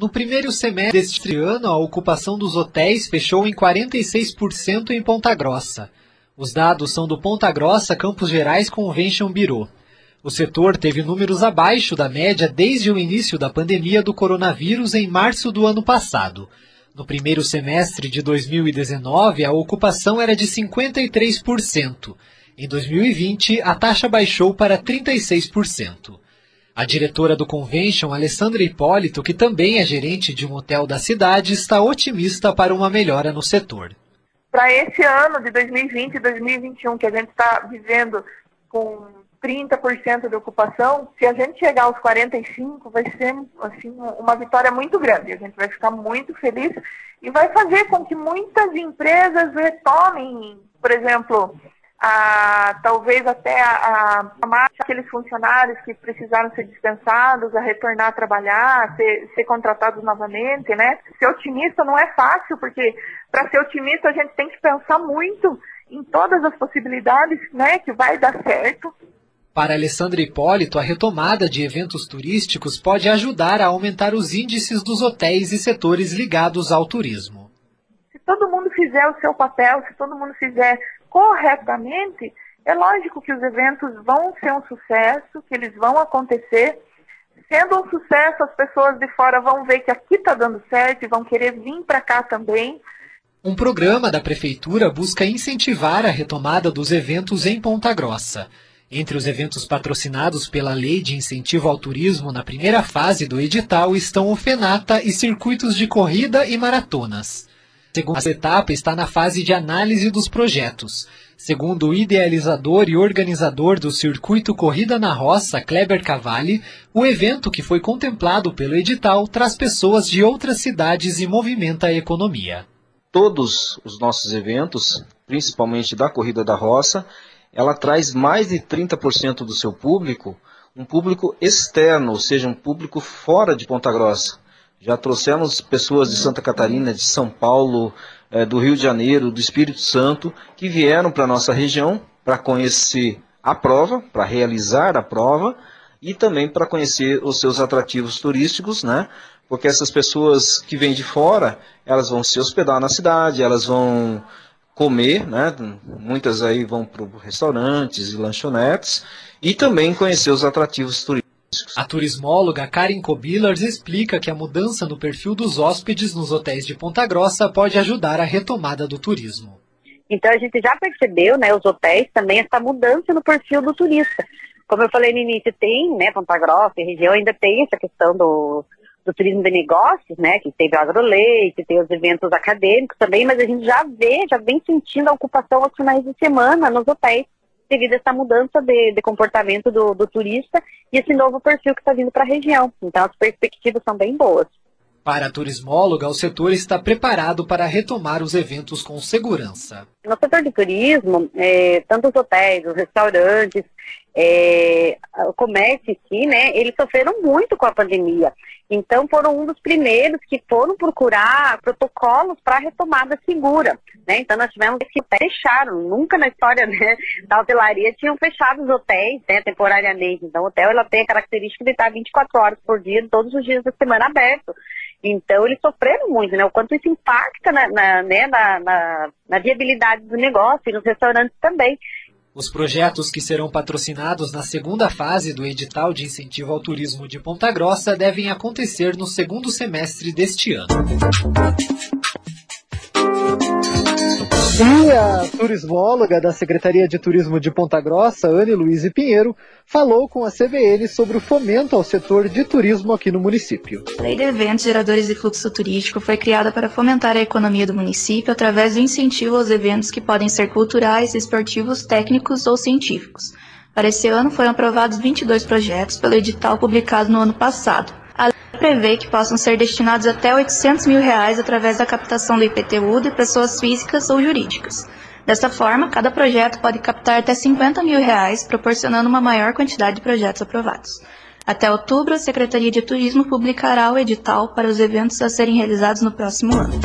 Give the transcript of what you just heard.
No primeiro semestre deste ano, a ocupação dos hotéis fechou em 46% em Ponta Grossa. Os dados são do Ponta Grossa Campos Gerais Convention Bureau. O setor teve números abaixo da média desde o início da pandemia do coronavírus em março do ano passado. No primeiro semestre de 2019, a ocupação era de 53%. Em 2020, a taxa baixou para 36%. A diretora do Convention, Alessandra Hipólito, que também é gerente de um hotel da cidade, está otimista para uma melhora no setor. Para esse ano de 2020 e 2021, que a gente está vivendo com 30% de ocupação, se a gente chegar aos 45%, vai ser assim, uma vitória muito grande. A gente vai ficar muito feliz e vai fazer com que muitas empresas retomem, por exemplo, talvez até aqueles funcionários que precisaram ser dispensados, a retornar a trabalhar, ser contratados novamente, né? Ser otimista não é fácil, porque para ser otimista a gente tem que pensar muito em todas as possibilidades, né, que vai dar certo. Para Alessandra Hipólito, a retomada de eventos turísticos pode ajudar a aumentar os índices dos hotéis e setores ligados ao turismo. Se todo mundo fizer o seu papel, se todo mundo fizer corretamente, é lógico que os eventos vão ser um sucesso, que eles vão acontecer. Sendo um sucesso, as pessoas de fora vão ver que aqui está dando certo e vão querer vir para cá também. Um programa da Prefeitura busca incentivar a retomada dos eventos em Ponta Grossa. Entre os eventos patrocinados pela Lei de Incentivo ao Turismo na primeira fase do edital estão o FENATA e circuitos de corrida e maratonas. A segunda etapa está na fase de análise dos projetos. Segundo o idealizador e organizador do circuito Corrida na Roça, Kleber Cavalli, o evento que foi contemplado pelo edital traz pessoas de outras cidades e movimenta a economia. Todos os nossos eventos, principalmente da Corrida da Roça, ela traz mais de 30% do seu público, um público externo, ou seja, um público fora de Ponta Grossa. Já trouxemos pessoas de Santa Catarina, de São Paulo, do Rio de Janeiro, do Espírito Santo, que vieram para a nossa região para conhecer a prova, para realizar a prova e também para conhecer os seus atrativos turísticos, né? Porque essas pessoas que vêm de fora, elas vão se hospedar na cidade, elas vão comer, né? Muitas aí vão para restaurantes e lanchonetes e também conhecer os atrativos turísticos. A turismóloga Karin Cobillers explica que a mudança no perfil dos hóspedes nos hotéis de Ponta Grossa pode ajudar a retomada do turismo. Então a gente já percebeu, né, os hotéis também, essa mudança no perfil do turista. Como eu falei no início, tem, né, Ponta Grossa e região ainda tem essa questão do turismo de negócios, né, que teve o agrolei, que tem os eventos acadêmicos também, mas a gente já vem sentindo a ocupação aos finais de semana nos hotéis, devido a essa mudança de comportamento do turista e esse novo perfil que está vindo para a região. Então, as perspectivas são bem boas. Para a turismóloga, o setor está preparado para retomar os eventos com segurança. No setor de turismo, tanto os hotéis, os restaurantes, o comércio aqui, né, eles sofreram muito com a pandemia. Então, foram um dos primeiros que foram procurar protocolos para retomada segura, né? Então, nós tivemos que fecharam. Nunca na história, né, da hotelaria tinham fechado os hotéis, né, temporariamente. Então, o hotel ela tem a característica de estar 24 horas por dia, todos os dias da semana aberto. Então, eles sofreram muito, né? O quanto isso impacta na viabilidade do negócio e nos restaurantes também. Os projetos que serão patrocinados na segunda fase do edital de incentivo ao turismo de Ponta Grossa devem acontecer no segundo semestre deste ano. E a turismóloga da Secretaria de Turismo de Ponta Grossa, Anne Luiz Pinheiro, falou com a CBN sobre o fomento ao setor de turismo aqui no município. A Lei de Eventos Geradores de Fluxo Turístico foi criada para fomentar a economia do município através do incentivo aos eventos que podem ser culturais, esportivos, técnicos ou científicos. Para esse ano foram aprovados 22 projetos pelo edital publicado no ano passado. Prevê que possam ser destinados até R$800 mil através da captação do IPTU de pessoas físicas ou jurídicas. Dessa forma, cada projeto pode captar até R$50 mil, proporcionando uma maior quantidade de projetos aprovados. Até outubro, a Secretaria de Turismo publicará o edital para os eventos a serem realizados no próximo ano.